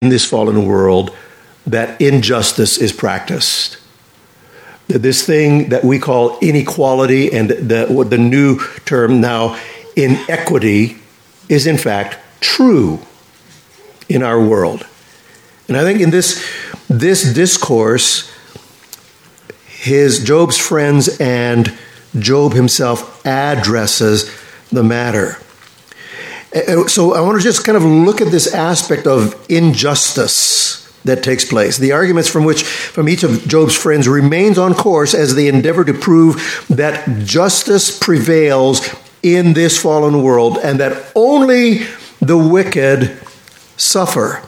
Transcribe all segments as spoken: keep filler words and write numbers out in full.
in this fallen world that injustice is practiced. That this thing that we call inequality and the, what the new term now, inequity, is in fact true in our world. And I think in this this discourse, his Job's friends and Job himself addresses the matter. And so I want to just kind of look at this aspect of injustice that takes place. The arguments from which from each of Job's friends remains on course as they endeavor to prove that justice prevails in this fallen world and that only the wicked suffer.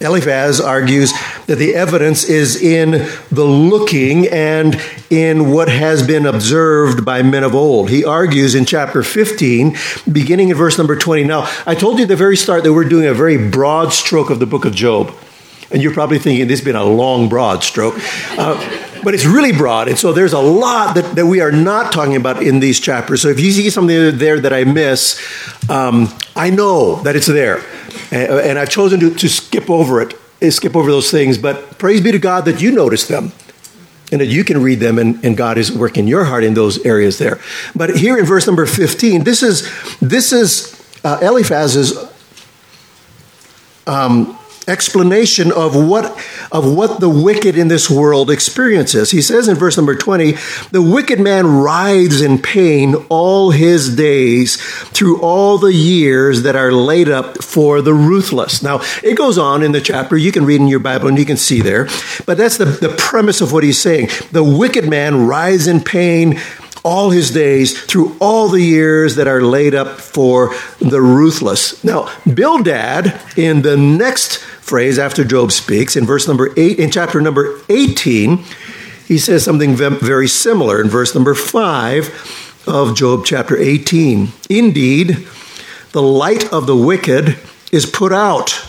Eliphaz argues that the evidence is in the looking and in what has been observed by men of old. He argues in chapter fifteen, beginning in verse number twenty. Now, I told you at the very start that we're doing a very broad stroke of the book of Job. And you're probably thinking, this has been a long, broad stroke. Uh, but it's really broad. And so there's a lot that, that we are not talking about in these chapters. So if you see something there that I miss, um, I know that it's there. And, and I've chosen to, to skip over it, skip over those things. But praise be to God that you notice them and that you can read them, and, and God is working your heart in those areas there. But here in verse number fifteen, this is, this is uh, Eliphaz's Um, explanation of what of what the wicked in this world experiences. He says in verse number twenty, the wicked man writhes in pain all his days through all the years that are laid up for the ruthless. Now, it goes on in the chapter. You can read in your Bible and you can see there. But that's the, the premise of what he's saying. The wicked man writhes in pain all his days through all the years that are laid up for the ruthless. Now, Bildad, in the next phrase after Job speaks, in verse number eight, in chapter number eighteen, he says something very similar in verse number five of Job chapter eighteen. Indeed, the light of the wicked is put out.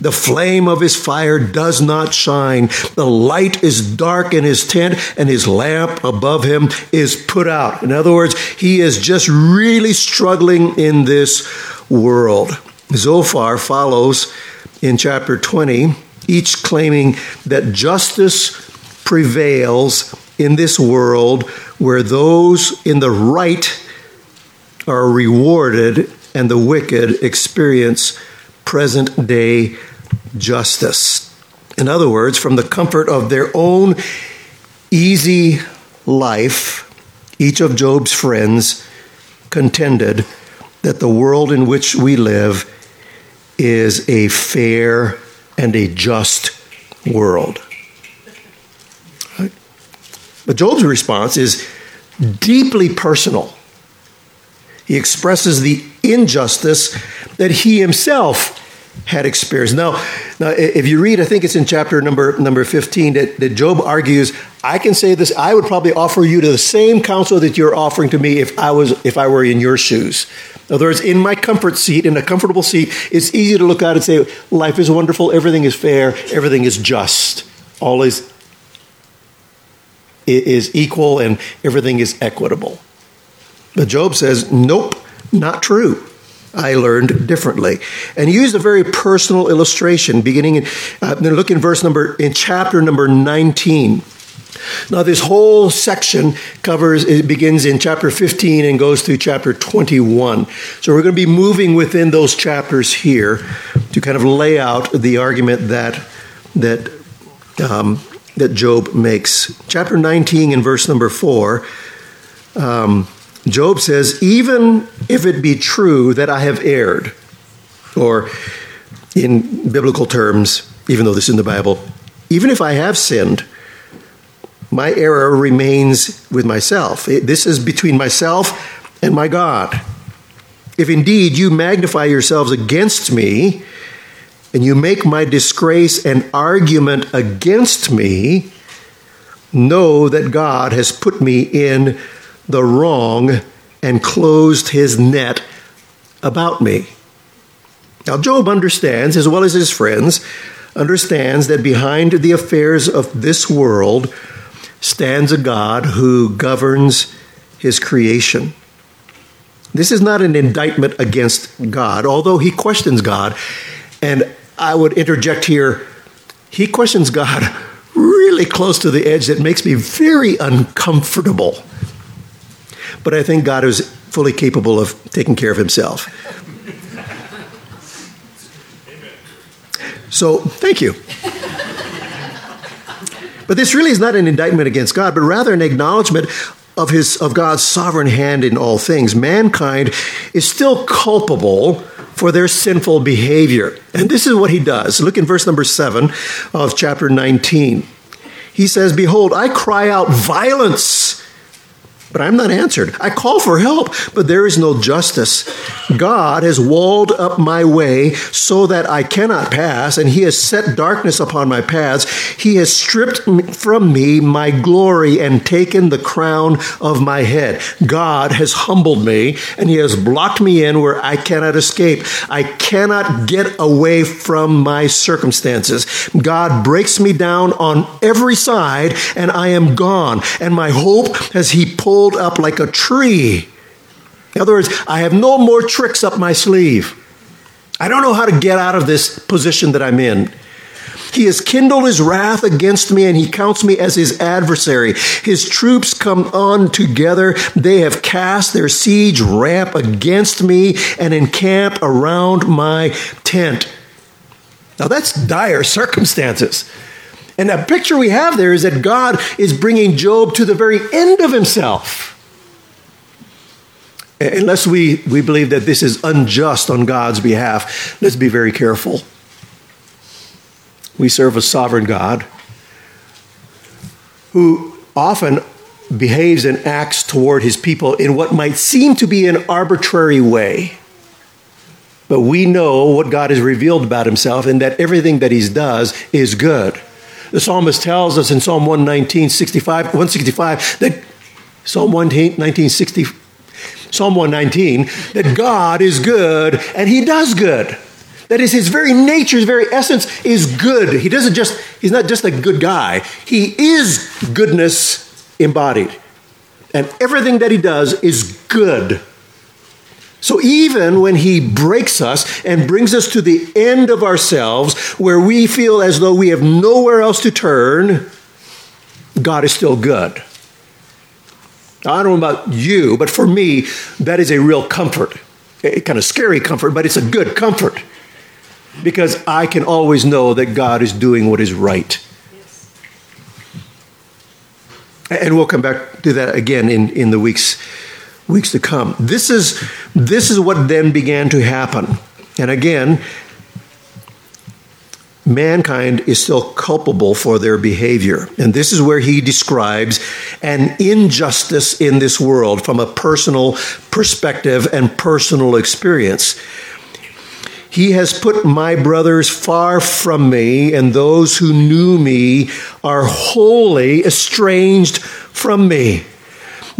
The flame of his fire does not shine. The light is dark in his tent, and his lamp above him is put out. In other words, he is just really struggling in this world. Zophar follows in chapter twenty, each claiming that justice prevails in this world where those in the right are rewarded and the wicked experience present day justice. In other words, from the comfort of their own easy life, each of Job's friends contended that the world in which we live is a fair and a just world. Right? But Job's response is deeply personal. He expresses the injustice that he himself had experienced. Now, now, if you read, I think it's in chapter number number fifteen, that, that Job argues, I can say this, I would probably offer you the same counsel that you're offering to me if I was if I were in your shoes. In other words, in my comfort seat, in a comfortable seat, it's easy to look out and say, life is wonderful, everything is fair, everything is just. All is, is equal and everything is equitable. But Job says, nope, not true. I learned differently. And he used a very personal illustration, beginning in, uh, look in verse number, in chapter number nineteen. Now, this whole section covers, it begins in chapter fifteen and goes through chapter twenty-one. So we're going to be moving within those chapters here to kind of lay out the argument that, that, um, that Job makes. Chapter nineteen and verse number four, um, Job says, even if it be true that I have erred, or in biblical terms, even though this is in the Bible, even if I have sinned, my error remains with myself. This is between myself and my God. If indeed you magnify yourselves against me, and you make my disgrace an argument against me, know that God has put me in the wrong and closed his net about me. Now, Job understands, as well as his friends, understands that behind the affairs of this world stands a God who governs his creation. This is not an indictment against God, although he questions God and I would interject here, he questions God really close to the edge that makes me very uncomfortable. But I think God is fully capable of taking care of himself. Amen. So, thank you. But this really is not an indictment against God, but rather an acknowledgement of his of God's sovereign hand in all things. Mankind is still culpable for their sinful behavior. And this is what he does. Look in verse number seven of chapter nineteen. He says, "Behold, I cry out violence, but I'm not answered. I call for help, but there is no justice. God has walled up my way so that I cannot pass, and he has set darkness upon my paths. He has stripped from me my glory and taken the crown of my head. God has humbled me, and he has blocked me in where I cannot escape. I cannot get away from my circumstances. God breaks me down on every side, and I am gone, and my hope has he pulled up like a tree." In other words, I have no more tricks up my sleeve. I don't know how to get out of this position that I'm in. "He has kindled his wrath against me, and he counts me as his adversary. His troops come on together. They have cast their siege ramp against me and encamp around my tent." Now that's dire circumstances. And the picture we have there is that God is bringing Job to the very end of himself. Unless we, we believe that this is unjust on God's behalf, let's be very careful. We serve a sovereign God who often behaves and acts toward his people in what might seem to be an arbitrary way. But we know what God has revealed about himself, and that everything that he does is good. The psalmist tells us in Psalm one nineteen, sixty-five, one sixty-five, that Psalm one nineteen, sixty, Psalm one nineteen, that God is good and he does good. That is, his very nature, his very essence is good. He doesn't just, he's not just a good guy. He is goodness embodied. And everything that he does is good. So even when he breaks us and brings us to the end of ourselves, where we feel as though we have nowhere else to turn, God is still good. I don't know about you, but for me, that is a real comfort. A kind of scary comfort, but it's a good comfort. Because I can always know that God is doing what is right. Yes. And we'll come back to that again in, in the weeks Weeks to come. This is this is what then began to happen. And again, mankind is still culpable for their behavior. And this is where he describes an injustice in this world from a personal perspective and personal experience. "He has put my brothers far from me, and those who knew me are wholly estranged from me.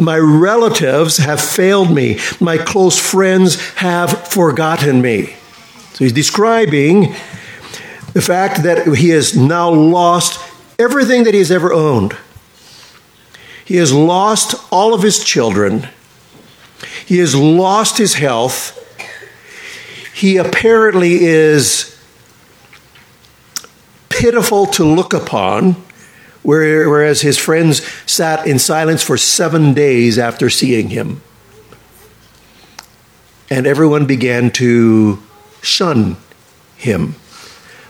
My relatives have failed me. My close friends have forgotten me." So he's describing the fact that he has now lost everything that he has ever owned. He has lost all of his children. He has lost his health. He apparently is pitiful to look upon, whereas his friends sat in silence for seven days after seeing him. And everyone began to shun him.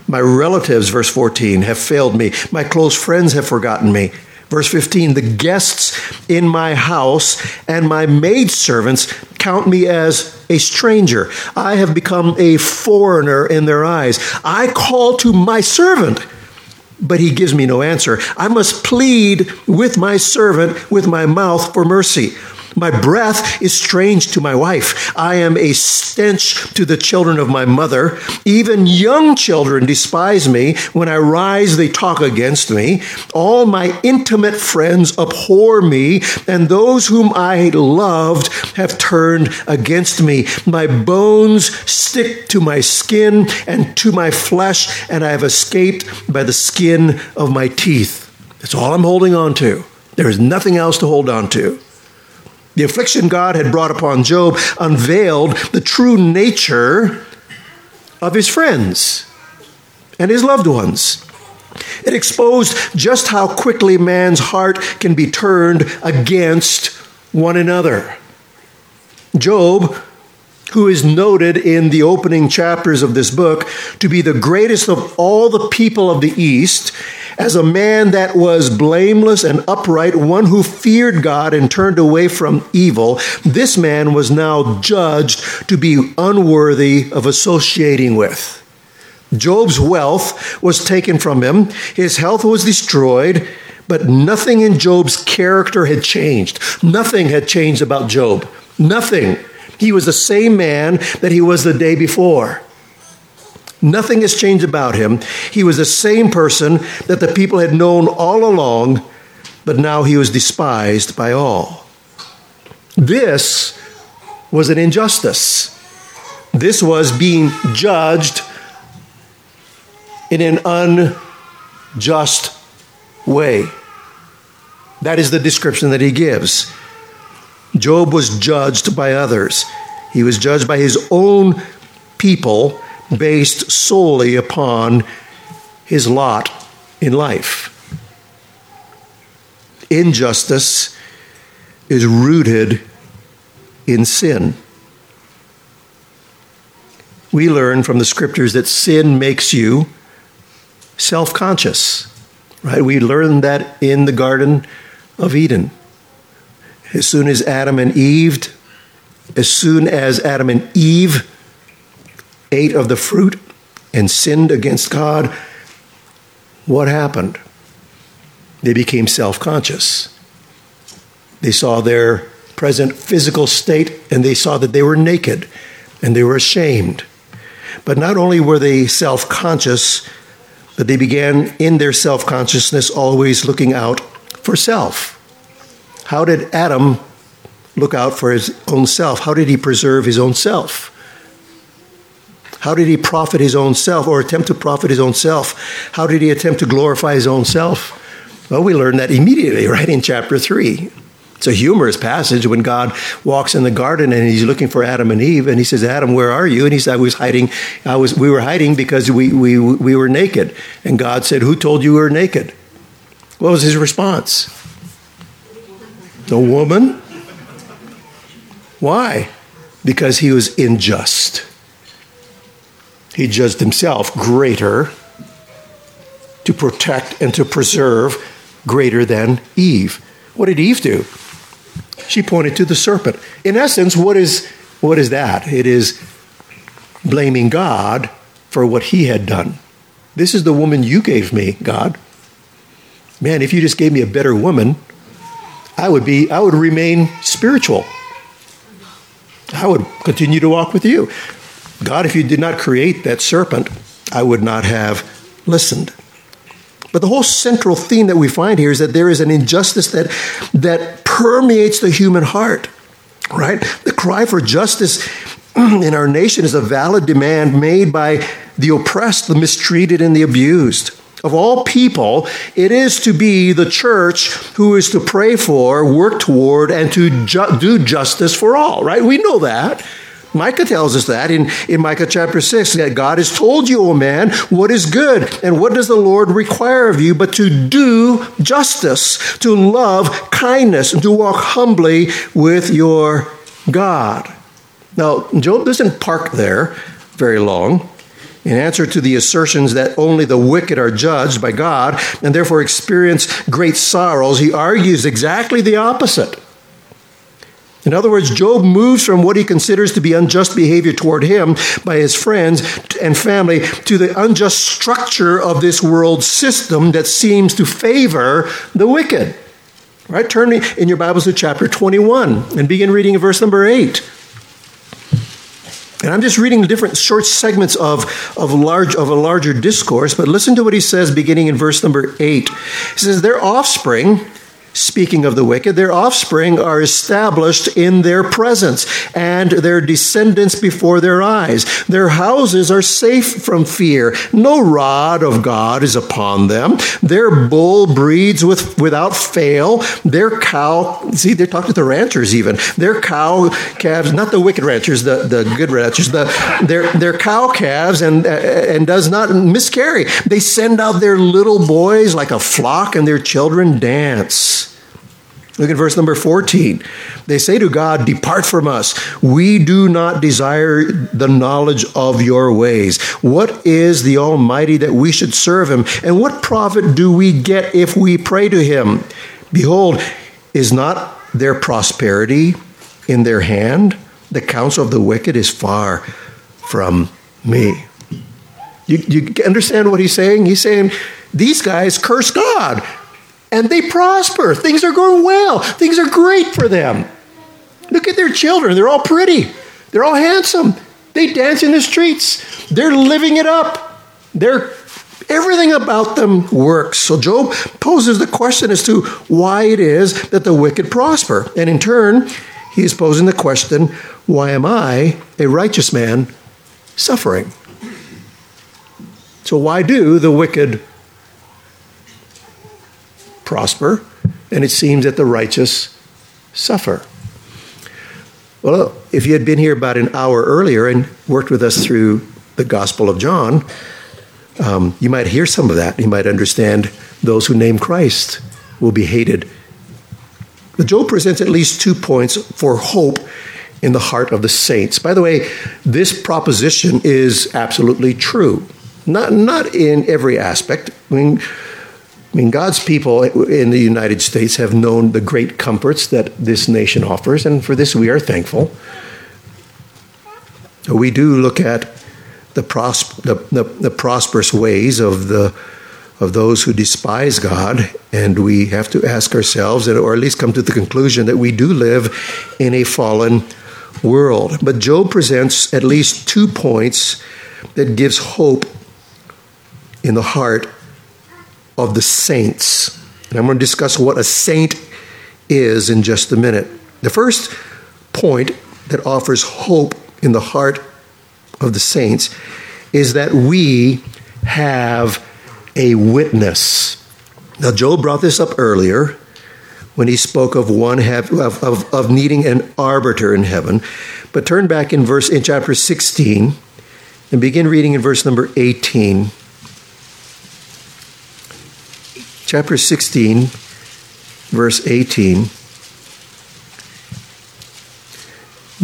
"My relatives," verse fourteen, "have failed me. My close friends have forgotten me." Verse fifteen, "The guests in my house and my maidservants count me as a stranger. I have become a foreigner in their eyes. I call to my servant, but he gives me no answer. I must plead with my servant, with my mouth, for mercy. My breath is strange to my wife. I am a stench to the children of my mother. Even young children despise me. When I rise, they talk against me. All my intimate friends abhor me, and those whom I loved have turned against me. My bones stick to my skin and to my flesh, and I have escaped by the skin of my teeth." That's all I'm holding on to. There is nothing else to hold on to. The affliction God had brought upon Job unveiled the true nature of his friends. and his loved ones. It exposed just how quickly man's heart can be turned against one another. Job, who is noted in the opening chapters of this book to be the greatest of all the people of the East, as a man that was blameless and upright, one who feared God and turned away from evil, this man was now judged to be unworthy of associating with. Job's wealth was taken from him, his health was destroyed, but nothing in Job's character had changed. Nothing had changed about Job. Nothing. He was the same man that he was the day before. Nothing has changed about him. He was the same person that the people had known all along, but now he was despised by all. This was an injustice. This was being judged in an unjust way. That is the description that he gives. Job was judged by others. He was judged by his own people based solely upon his lot in life. Injustice is rooted in sin. We learn from the scriptures that sin makes you self-conscious, right? We learn that in the Garden of Eden. As soon as Adam and Eve, as soon as Adam and Eve ate of the fruit and sinned against God, what happened? They became self-conscious. They saw their present physical state, and they saw that they were naked, and they were ashamed. But not only were they self-conscious, but they began in their self-consciousness always looking out for self. How did Adam look out for his own self? How did he preserve his own self? How did he profit his own self or attempt to profit his own self? How did he attempt to glorify his own self? Well, we learn that immediately, right in chapter three. It's a humorous passage when God walks in the garden and he's looking for Adam and Eve, and he says, "Adam, where are you?" And he said, "I was hiding. I was. We were hiding because we we we were naked." And God said, "Who told you we were naked?" What was his response? The woman? Why? Because he was unjust. He judged himself greater to protect and to preserve greater than Eve. What did Eve do? She pointed to the serpent. In essence, what is what is that? It is blaming God for what he had done. This is the woman you gave me, God. Man, if you just gave me a better woman, I would be, I would remain spiritual. I would continue to walk with you. God, if you did not create that serpent, I would not have listened. But the whole central theme that we find here is that there is an injustice that, that permeates the human heart, right? The cry for justice in our nation is a valid demand made by the oppressed, the mistreated, and the abused. Of all people, it is to be the church who is to pray for, work toward, and to ju- do justice for all, right? We know that. Micah tells us that in, in Micah chapter six, that God has told you, O man, what is good, and what does the Lord require of you but to do justice, to love kindness, and to walk humbly with your God. Now, Job doesn't park there very long. In answer to the assertions that only the wicked are judged by God and therefore experience great sorrows, he argues exactly the opposite. In other words, Job moves from what he considers to be unjust behavior toward him by his friends and family to the unjust structure of this world system that seems to favor the wicked. Right? Turn in your Bibles to chapter twenty-one and begin reading verse number eight. And I'm just reading different short segments of, of, large, of a larger discourse, but listen to what he says beginning in verse number eight. He says, their offspring speaking of the wicked, their offspring are established in their presence, and their descendants before their eyes. Their houses are safe from fear. No rod of God is upon them. Their bull breeds with, without fail. Their cow, see, they're talking to the ranchers even. Their cow calves, not the wicked ranchers, the, the good ranchers, the, their, their cow calves and, and does not miscarry. They send out their little boys like a flock, and their children dance. Look at verse number fourteen. They say to God, depart from us. We do not desire the knowledge of your ways. What is the Almighty that we should serve him? And what profit do we get if we pray to him? Behold, is not their prosperity in their hand? The counsel of the wicked is far from me. You, you understand what he's saying? He's saying, these guys curse God. And they prosper. Things are going well. Things are great for them. Look at their children. They're all pretty. They're all handsome. They dance in the streets. They're living it up. They're, everything about them works. So Job poses the question as to why it is that the wicked prosper. And in turn, he is posing the question, why am I, a righteous man, suffering? So why do the wicked prosper, and it seems that the righteous suffer? Well, if you had been here about an hour earlier and worked with us through the Gospel of John, um, you might hear some of that. You might understand those who name Christ will be hated. But Job presents at least two points for hope in the heart of the saints. By the way, this proposition is absolutely true. Not, not in every aspect. I mean, I mean, God's people in the United States have known the great comforts that this nation offers, and for this we are thankful. We do look at the, pros- the, the, the prosperous ways of the of those who despise God, and we have to ask ourselves, or at least come to the conclusion that we do live in a fallen world. But Job presents at least two points that gives hope in the heart of the saints. And I'm going to discuss what a saint is in just a minute. The first point that offers hope in the heart of the saints is that we have a witness. Now, Job brought this up earlier when he spoke of one have, of, of, of needing an arbiter in heaven. But turn back in verse in chapter sixteen and begin reading in verse number eighteen. Chapter sixteen, verse eighteen.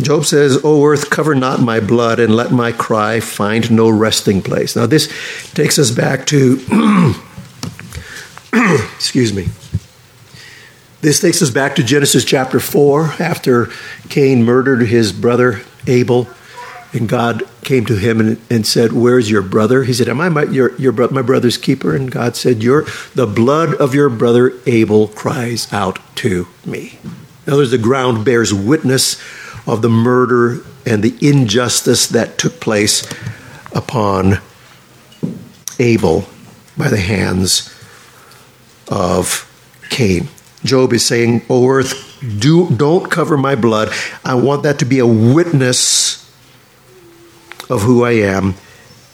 Job says, O earth, cover not my blood, and let my cry find no resting place. Now this takes us back to, excuse me. This takes us back to Genesis chapter four, after Cain murdered his brother Abel. And God came to him and, and said, where's your brother? He said, am I my, your, your, my brother's keeper? And God said, "Your the blood of your brother Abel cries out to me." In other words, the ground bears witness of the murder and the injustice that took place upon Abel by the hands of Cain. Job is saying, O earth, do, don't cover my blood. I want that to be a witness of who I am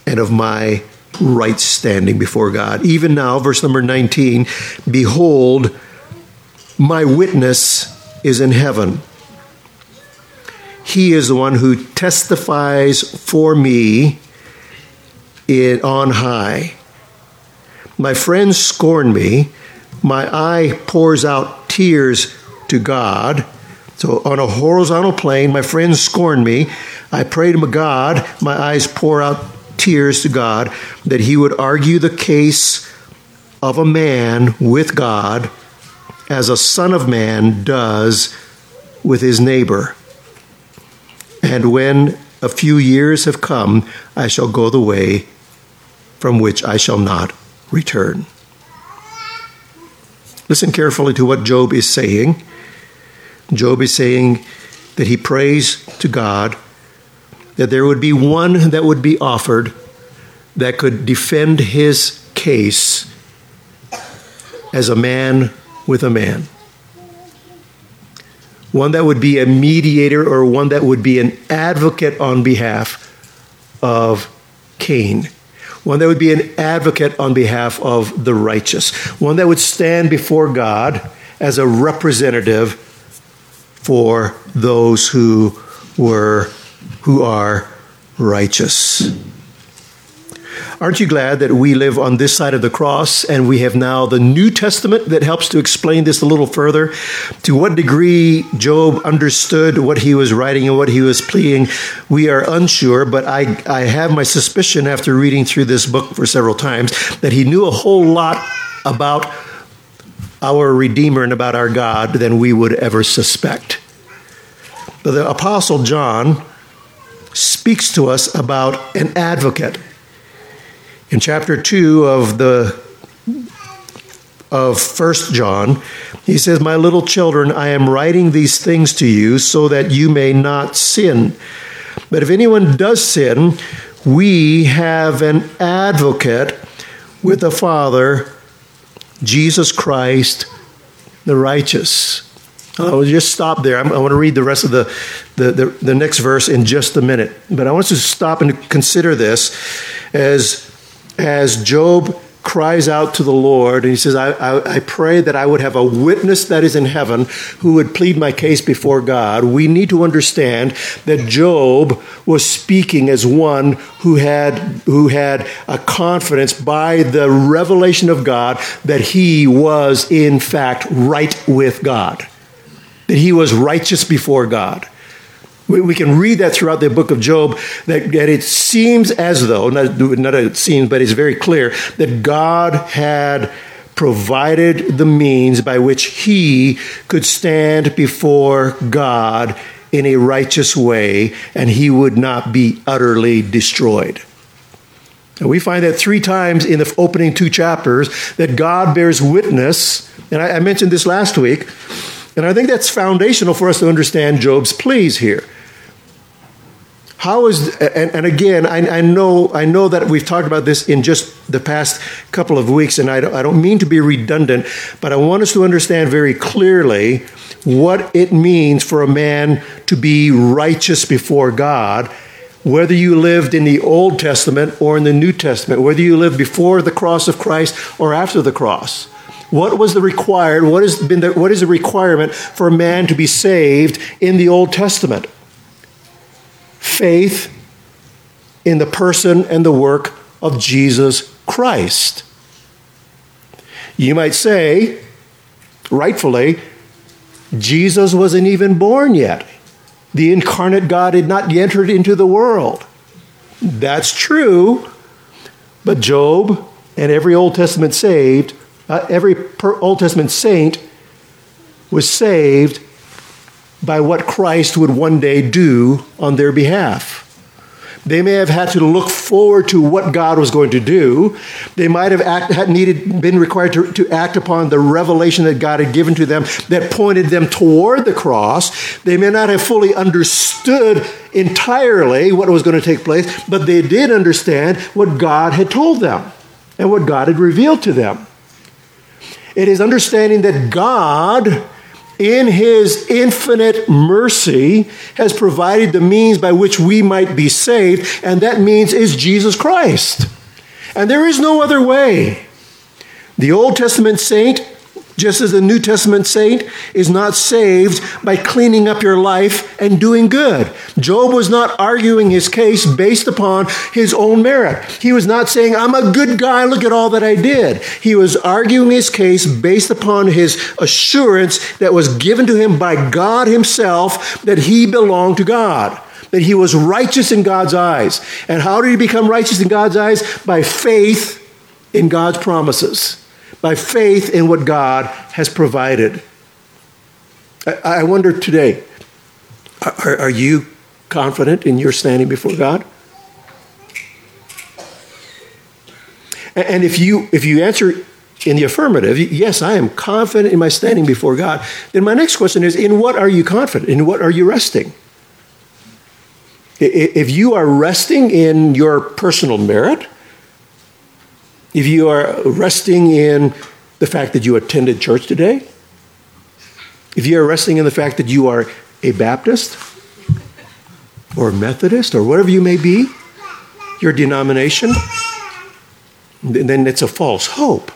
and of my right standing before God. Even now, verse number nineteen, behold, my witness is in heaven. He is the one who testifies for me in, on high. My friends scorn me. My eye pours out tears to God. So on a horizontal plane, my friends scorn me. I pray to God, my eyes pour out tears to God, that he would argue the case of a man with God as a son of man does with his neighbor. And when a few years have come, I shall go the way from which I shall not return. Listen carefully to what Job is saying. Job is saying that he prays to God that there would be one that would be offered that could defend his case as a man with a man. one that would be a mediator or one that would be an advocate on behalf of Cain, one that would be an advocate on behalf of the righteous, one that would stand before God as a representative for those who were, who are righteous. Aren't you glad that we live on this side of the cross and we have now the New Testament that helps to explain this a little further? To what degree Job understood what he was writing and what he was pleading, we are unsure, but I, I have my suspicion after reading through this book for several times that he knew a whole lot about our Redeemer and about our God than we would ever suspect. But the Apostle John speaks to us about an advocate. In chapter two of the of First John, he says, "My little children, I am writing these things to you so that you may not sin. But if anyone does sin, we have an advocate with the Father, Jesus Christ, the righteous." I'll just stop there. I'm, I want to read the rest of the the, the the next verse in just a minute. But I want us to stop and consider this as As Job cries out to the Lord, and he says, I, I, I pray that I would have a witness that is in heaven who would plead my case before God. We need to understand that Job was speaking as one who had, who had a confidence by the revelation of God that he was, in fact, right with God, that he was righteous before God. We can read that throughout the book of Job, that, that it seems as though, not, not it seems, but it's very clear, that God had provided the means by which he could stand before God in a righteous way, and he would not be utterly destroyed. And we find that three times in the opening two chapters that God bears witness, and I, I mentioned this last week, and I think that's foundational for us to understand Job's pleas here. How is, and, and again, I, I know I know that we've talked about this in just the past couple of weeks, and I don't, I don't mean to be redundant, but I want us to understand very clearly what it means for a man to be righteous before God, whether you lived in the Old Testament or in the New Testament, whether you lived before the cross of Christ or after the cross. What was the required? What has been the, what is the requirement for a man to be saved in the Old Testament? Faith in the person and the work of Jesus Christ. You might say, rightfully, Jesus wasn't even born yet. The incarnate God had not yet entered into the world. That's true, but Job and every Old Testament saved Uh, every Old Testament saint was saved by what Christ would one day do on their behalf. They may have had to look forward to what God was going to do. They might have, act, had needed, been required to, to act upon the revelation that God had given to them that pointed them toward the cross. They may not have fully understood entirely what was going to take place, but they did understand what God had told them and what God had revealed to them. It is understanding that God, in his infinite mercy, has provided the means by which we might be saved, and that means is Jesus Christ. And there is no other way. The Old Testament saint, just as the New Testament saint, is not saved by cleaning up your life and doing good. Job was not arguing his case based upon his own merit. He was not saying, I'm a good guy, look at all that I did. He was arguing his case based upon his assurance that was given to him by God himself that he belonged to God, that he was righteous in God's eyes. And how did he become righteous in God's eyes? By faith in God's promises, by faith in what God has provided. I, I wonder today, are, are you confident in your standing before God? And, and if you if you answer in the affirmative, yes, I am confident in my standing before God, then my next question is, in what are you confident? In what are you resting? If you are resting in your personal merit, if you are resting in the fact that you attended church today, If you're resting in the fact that you are a Baptist or Methodist or whatever you may be, your denomination, then it's a false hope.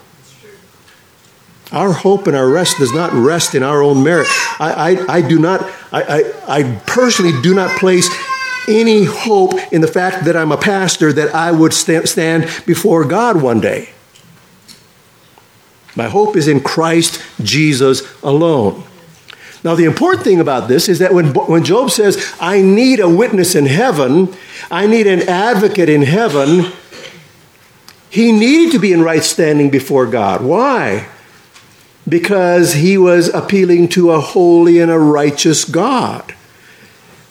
Our hope and our rest does not rest in our own merit. I, I, I do not, I, I, I personally do not place any hope in the fact that I'm a pastor that I would st- stand before God one day. My hope is in Christ Jesus alone. Now, the important thing about this is that when, when Job says, I need a witness in heaven, I need an advocate in heaven, he needed to be in right standing before God. Why? Because he was appealing to a holy and a righteous God.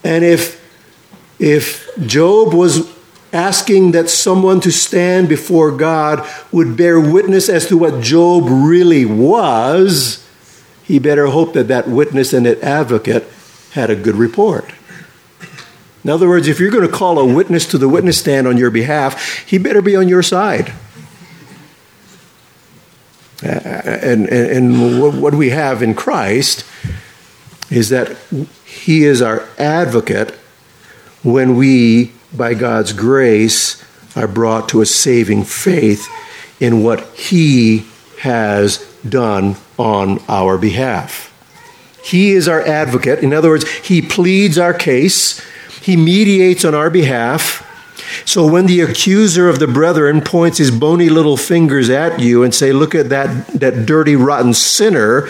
And if, if Job was asking that someone to stand before God would bear witness as to what Job really was, he better hope that that witness and that advocate had a good report. In other words, if you're going to call a witness to the witness stand on your behalf, he better be on your side. And, and, and what we have in Christ is that he is our advocate when we, by God's grace, are brought to a saving faith in what he has done on our behalf. He is our advocate. In other words, he pleads our case. He mediates on our behalf. So when the accuser of the brethren points his bony little fingers at you and say, look at that, that dirty, rotten sinner,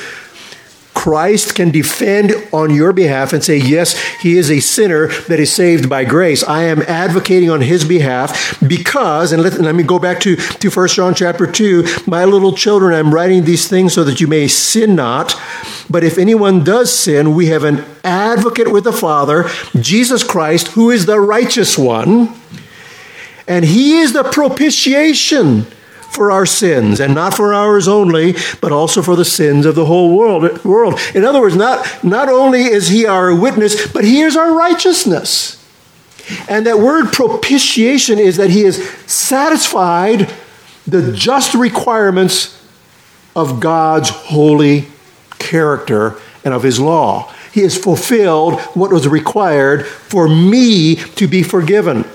Christ can defend on your behalf and say, yes, he is a sinner that is saved by grace. I am advocating on his behalf because, and let, let me go back to, to First John chapter two, my little children, I'm writing these things so that you may sin not. But if anyone does sin, we have an advocate with the Father, Jesus Christ, who is the righteous one. And he is the propitiation for our sins, and not for ours only, but also for the sins of the whole world. world. In other words, not, not only is he our witness, but he is our righteousness. And that word propitiation is that he has satisfied the just requirements of God's holy character and of his law. He has fulfilled what was required for me to be forgiven.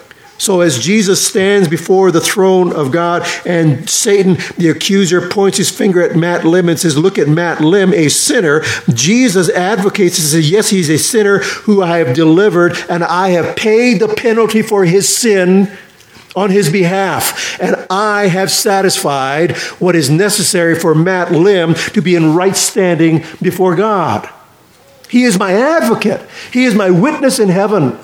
So as Jesus stands before the throne of God and Satan, the accuser, points his finger at Matt Lim and says, look at Matt Lim, a sinner. Jesus advocates and says, yes, he's a sinner who I have delivered, and I have paid the penalty for his sin on his behalf. And I have satisfied what is necessary for Matt Lim to be in right standing before God. He is my advocate. He is my witness in heaven.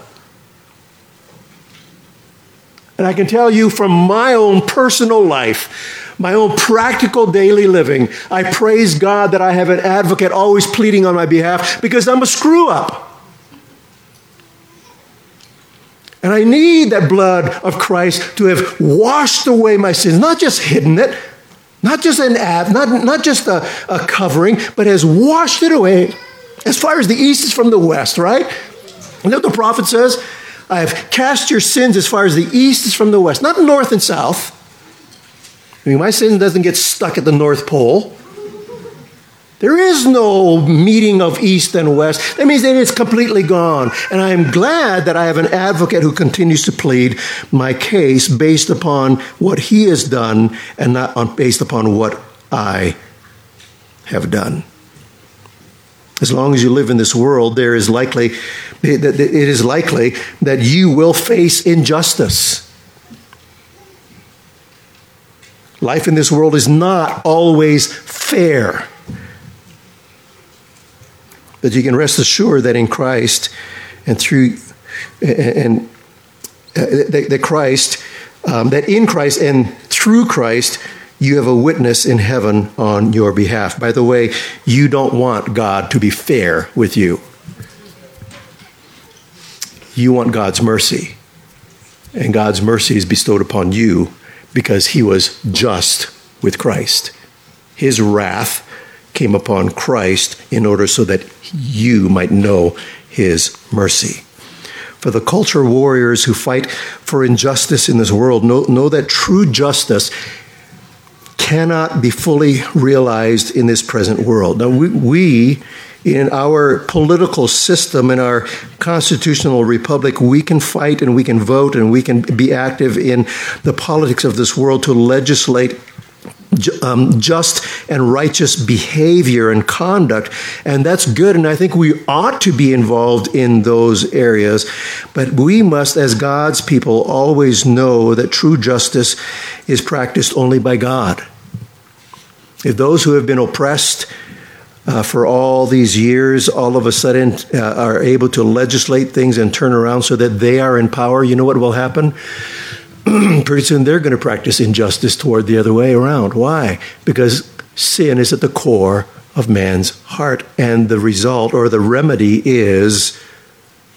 And I can tell you from my own personal life, my own practical daily living, I praise God that I have an advocate always pleading on my behalf because I'm a screw up. And I need that blood of Christ to have washed away my sins, not just hidden it, not just an ab, not, not just a, a covering, but has washed it away as far as the east is from the west, right? You know what the prophet says? I have cast your sins as far as the east is from the west, not north and south. I mean, my sin doesn't get stuck at the North Pole. There is no meeting of east and west. That means that it's completely gone. And I am glad that I have an advocate who continues to plead my case based upon what he has done and not on, based upon what I have done. As long as you live in this world, there is likely, it is likely that you will face injustice. Life in this world is not always fair. But you can rest assured that in Christ and through, and that Christ, um, that in Christ and through Christ, you have a witness in heaven on your behalf. By the way, you don't want God to be fair with you. You want God's mercy. And God's mercy is bestowed upon you because he was just with Christ. His wrath came upon Christ in order so that you might know his mercy. For the culture warriors who fight for injustice in this world, know, know that true justice cannot be fully realized in this present world. Now, we, we in our political system, in our constitutional republic, we can fight and we can vote and we can be active in the politics of this world to legislate Um, just and righteous behavior and conduct, and that's good, and I think we ought to be involved in those areas, but we must, as God's people, always know that true justice is practiced only by God. If those who have been oppressed uh, for all these years all of a sudden uh, are able to legislate things and turn around so that they are in power, you know what will happen? Pretty soon they're going to practice injustice toward the other way around. Why? Because sin is at the core of man's heart, and the result or the remedy is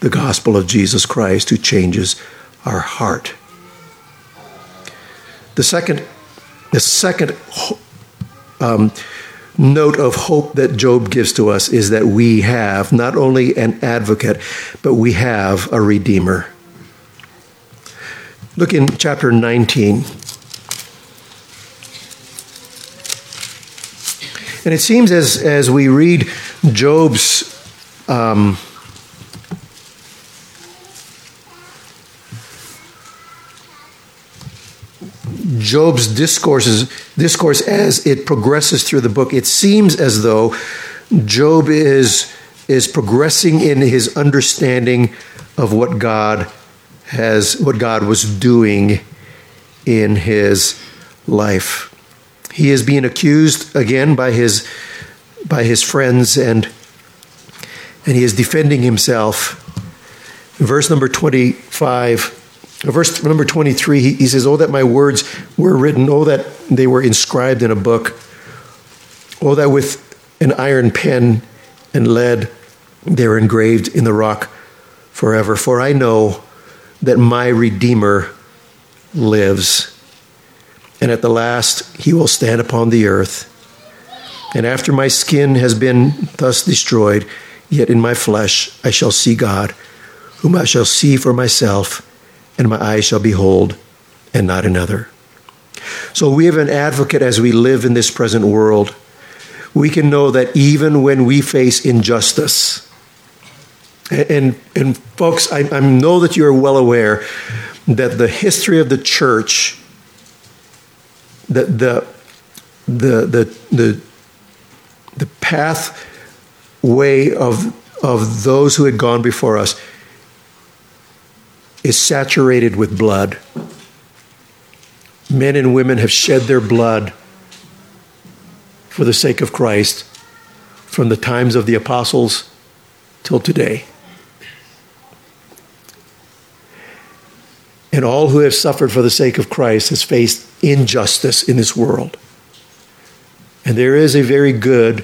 the gospel of Jesus Christ, who changes our heart. The second, the second um, note of hope that Job gives to us is that we have not only an advocate, but we have a redeemer. Look in chapter nineteen. And it seems as, as we read Job's um, Job's discourses discourse as it progresses through the book, it seems as though Job is is progressing in his understanding of what God has what God was doing in his life. He is being accused again by his by his friends, and and he is defending himself. Verse number twenty-five, verse number twenty-three, he, he says, "Oh, that my words were written, oh, that they were inscribed in a book, oh, that with an iron pen and lead they were engraved in the rock forever. For I know that my Redeemer lives, and at the last he will stand upon the earth. And after my skin has been thus destroyed, yet in my flesh I shall see God, whom I shall see for myself, and my eyes shall behold, and not another." So we have an advocate as we live in this present world. We can know that even when we face injustice, And and folks, I, I know that you're well aware that the history of the church, that the the the the the pathway of of those who had gone before us is saturated with blood. Men and women have shed their blood for the sake of Christ from the times of the apostles till today. And all who have suffered for the sake of Christ has faced injustice in this world. And there is a very good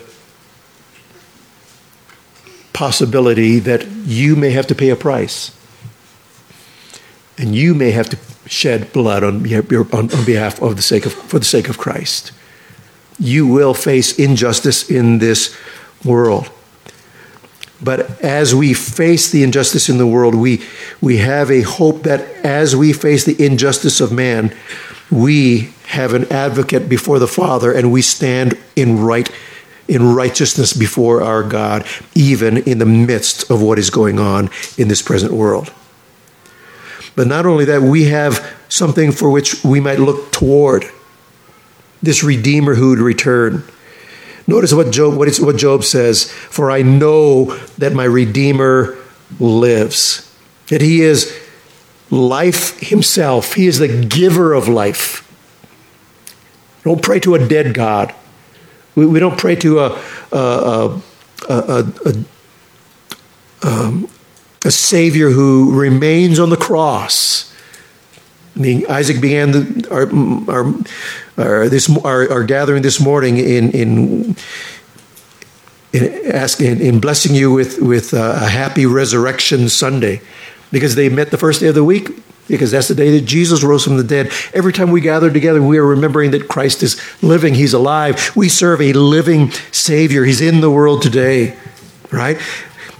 possibility that you may have to pay a price. And you may have to shed blood on, on behalf of the sake of, for the sake of Christ. You will face injustice in this world. But as we face the injustice in the world, we we have a hope that as we face the injustice of man, we have an advocate before the Father, and we stand in right in righteousness before our God, even in the midst of what is going on in this present world. But not only that, we have something for which we might look toward, this Redeemer who would return. Notice what Job what, it's, what Job says, "For I know that my Redeemer lives," that he is life himself. He is the giver of life. Don't pray to a dead God. We, we don't pray to a a, a, a, a, um, a Savior who remains on the cross. I mean, Isaac began the, our, our, our, this, our, our gathering this morning in in in, asking, in blessing you with, with a happy Resurrection Sunday, because they met the first day of the week, because that's the day that Jesus rose from the dead. Every time we gather together, we are remembering that Christ is living. He's alive. We serve a living Savior. He's in the world today, right?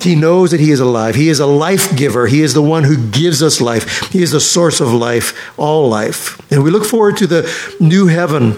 He knows that he is alive. He is a life giver. He is the one who gives us life. He is the source of life, all life. And we look forward to the new heaven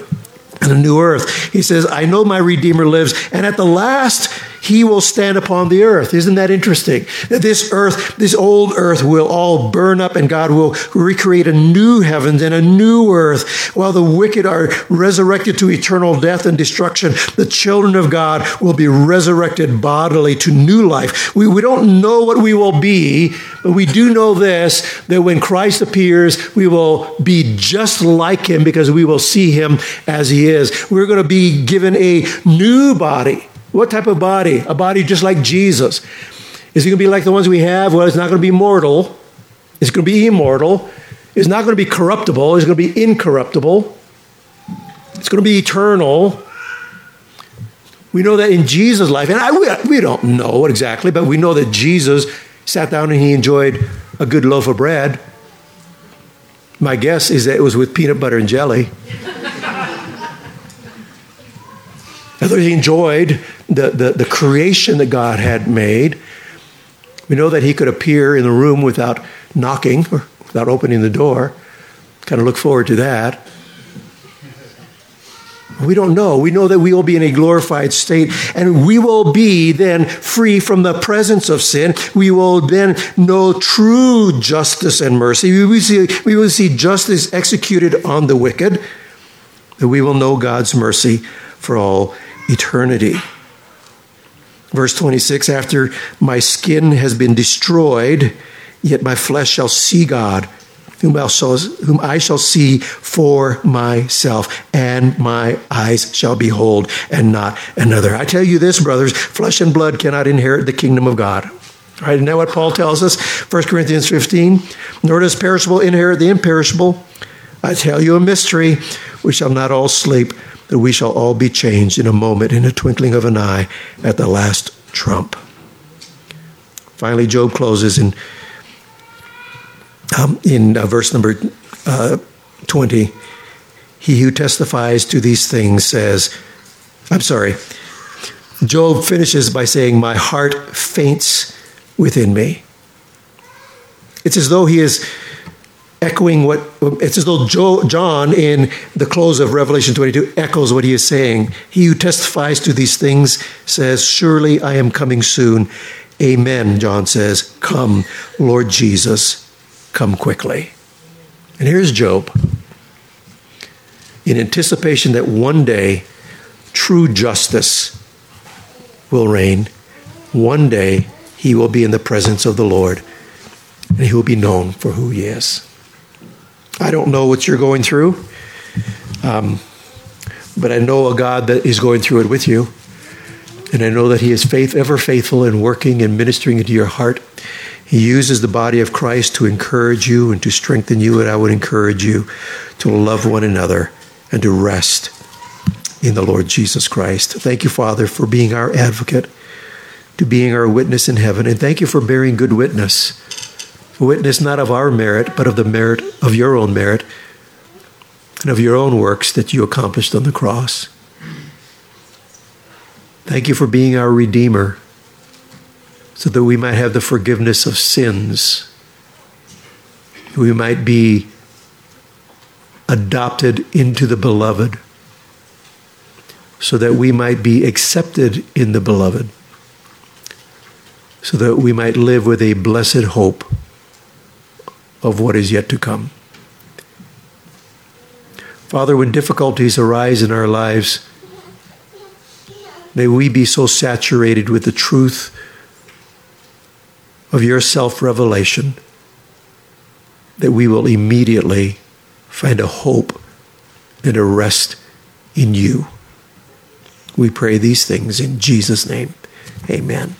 and a new earth. He says, I know my Redeemer lives, and at the last he will stand upon the earth. Isn't that interesting? That this earth, this old earth, will all burn up, and God will recreate a new heavens and a new earth. While the wicked are resurrected to eternal death and destruction, the children of God will be resurrected bodily to new life. We, we don't know what we will be, but we do know this, that when Christ appears, we will be just like him because we will see him as he is. We're going to be given a new body. What type of body? A body just like Jesus. Is it going to be like the ones we have? Well, it's not going to be mortal. It's going to be immortal. It's not going to be corruptible. It's going to be incorruptible. It's going to be eternal. We know that in Jesus' life, and I, we, we don't know exactly, but we know that Jesus sat down and he enjoyed a good loaf of bread. My guess is that it was with peanut butter and jelly. Others enjoyed the, the, the creation that God had made. We know that he could appear in the room without knocking or without opening the door. Kind of look forward to that. We don't know. We know that we will be in a glorified state, and we will be then free from the presence of sin. We will then know true justice and mercy. We will see, we will see justice executed on the wicked, that we will know God's mercy for all eternity. Verse twenty-six, after my skin has been destroyed, yet my flesh shall see God, whom I shall, whom I shall see for myself, and my eyes shall behold, and not another. I tell you this, brothers, flesh and blood cannot inherit the kingdom of God. All right, isn't that what Paul tells us? First Corinthians fifteen, nor does perishable inherit the imperishable. I tell you a mystery, we shall not all sleep, that we shall all be changed in a moment, in a twinkling of an eye, at the last trump. Finally, Job closes in um, in uh, verse number uh, twenty. He who testifies to these things says, I'm sorry, Job finishes by saying, my heart faints within me. It's as though he is echoing what, it's as though John in the close of Revelation twenty-two echoes what he is saying. He who testifies to these things says, surely I am coming soon. Amen, John says, come, Lord Jesus, come quickly. And here's Job, in anticipation that one day true justice will reign. One day he will be in the presence of the Lord, and he will be known for who he is. I don't know what you're going through, um, but I know a God that is going through it with you. And I know that he is faith, ever faithful in working and ministering into your heart. He uses the body of Christ to encourage you and to strengthen you. And I would encourage you to love one another and to rest in the Lord Jesus Christ. Thank you, Father, for being our advocate, to being our witness in heaven. And thank you for bearing good witness. Witness not of our merit, but of the merit of your own merit and of your own works that you accomplished on the cross. Thank you for being our Redeemer, so that we might have the forgiveness of sins, we might be adopted into the Beloved, so that we might be accepted in the Beloved, so that we might live with a blessed hope of what is yet to come. Father, when difficulties arise in our lives, may we be so saturated with the truth of your self-revelation that we will immediately find a hope and a rest in you. We pray these things in Jesus' name. Amen.